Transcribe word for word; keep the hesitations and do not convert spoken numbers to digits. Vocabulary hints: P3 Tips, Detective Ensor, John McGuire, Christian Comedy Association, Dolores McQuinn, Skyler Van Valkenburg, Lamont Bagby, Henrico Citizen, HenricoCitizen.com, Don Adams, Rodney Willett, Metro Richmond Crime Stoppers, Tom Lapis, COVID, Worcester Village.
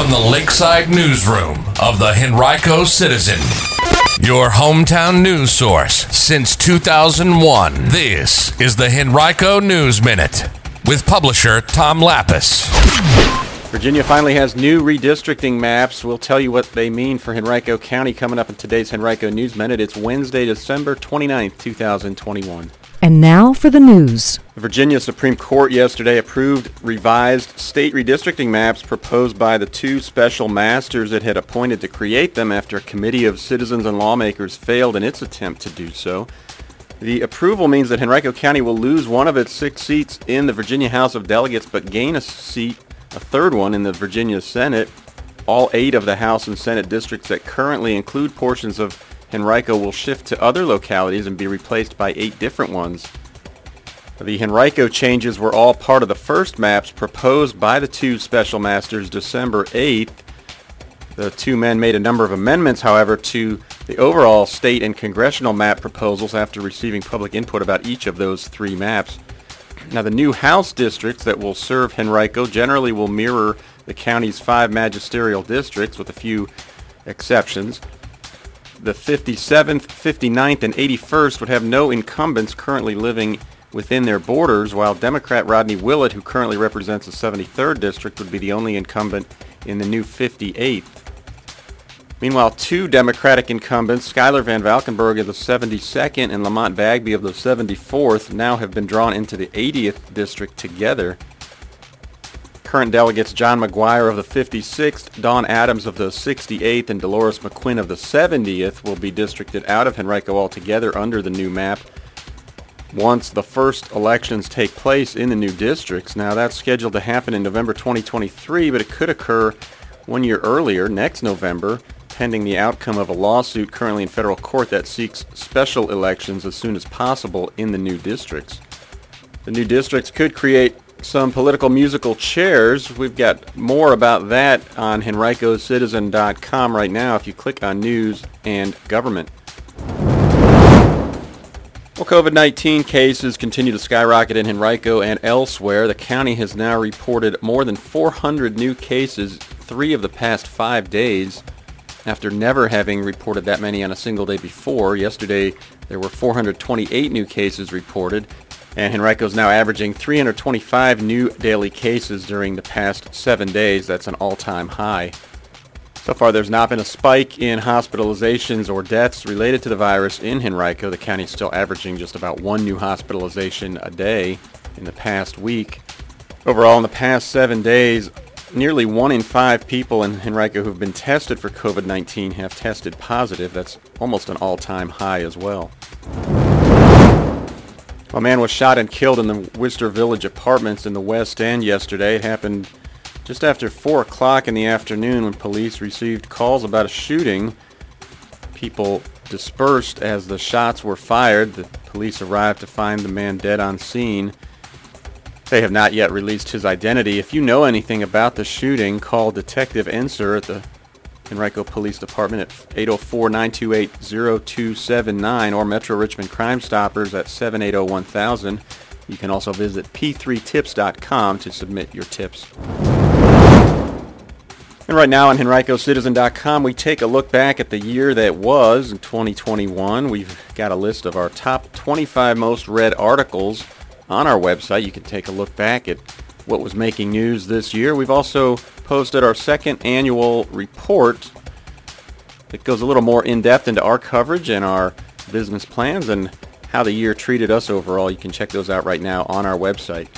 from the Lakeside Newsroom of the Henrico Citizen, your hometown news source since two thousand one. This is the Henrico News Minute with publisher Tom Lapis. Virginia finally has new redistricting maps. We'll tell you what they mean for Henrico County coming up in today's Henrico News Minute. It's Wednesday, December twenty-ninth, twenty twenty-one. And now for the news. The Virginia Supreme Court yesterday approved revised state redistricting maps proposed by the two special masters it had appointed to create them after a committee of citizens and lawmakers failed in its attempt to do so. The approval means that Henrico County will lose one of its six seats in the Virginia House of Delegates, but gain a seat, a third one, in the Virginia Senate. All eight of the House and Senate districts that currently include portions of Henrico will shift to other localities and be replaced by eight different ones. The Henrico changes were all part of the first maps proposed by the two special masters December eighth. The two men made a number of amendments, however, to the overall state and congressional map proposals after receiving public input about each of those three maps. Now, the new House districts that will serve Henrico generally will mirror the county's five magisterial districts, with a few exceptions. The fifty-seventh, fifty-ninth, and eighty-first would have no incumbents currently living within their borders, while Democrat Rodney Willett, who currently represents the seventy-third district, would be the only incumbent in the new fifty-eighth. Meanwhile, two Democratic incumbents, Skyler Van Valkenburg of the seventy-second and Lamont Bagby of the seventy-fourth, now have been drawn into the eightieth district together. Current delegates John McGuire of the fifty-sixth, Don Adams of the sixty-eighth, and Dolores McQuinn of the seventieth will be districted out of Henrico altogether under the new map once the first elections take place in the new districts. Now, that's scheduled to happen in November twenty twenty-three, but it could occur one year earlier, next November, pending the outcome of a lawsuit currently in federal court that seeks special elections as soon as possible in the new districts. The new districts could create some political musical chairs. We've got more about that on Henrico Citizen dot com right now if you click on News and Government. Well, COVID nineteen cases continue to skyrocket in Henrico and elsewhere. The county has now reported more than four hundred new cases, three of the past five days, after never having reported that many on a single day before. Yesterday, there were four hundred twenty-eight new cases reported. And Henrico is now averaging three hundred twenty-five new daily cases during the past seven days. That's an all-time high. So far, there's not been a spike in hospitalizations or deaths related to the virus in Henrico. The county is still averaging just about one new hospitalization a day in the past week. Overall, in the past seven days, nearly one in five people in Henrico who've been tested for COVID nineteen have tested positive. That's almost an all-time high as well. A man was shot and killed in the Worcester Village apartments in the West End yesterday. It happened just after four o'clock in the afternoon when police received calls about a shooting. People dispersed as the shots were fired. The police arrived to find the man dead on scene. They have not yet released his identity. If you know anything about the shooting, call Detective Ensor at the Henrico Police Department at eight oh four, nine two eight, oh two seven nine or Metro Richmond Crime Stoppers at seven eight zero, one thousand. You can also visit p three tips dot com to submit your tips. And right now on Henrico Citizen dot com, we take a look back at the year that was in twenty twenty-one. We've got a list of our top twenty-five most read articles on our website. You can take a look back at what was making news this year. We've also posted our second annual report that goes a little more in-depth into our coverage and our business plans and how the year treated us overall. You can check those out right now on our website.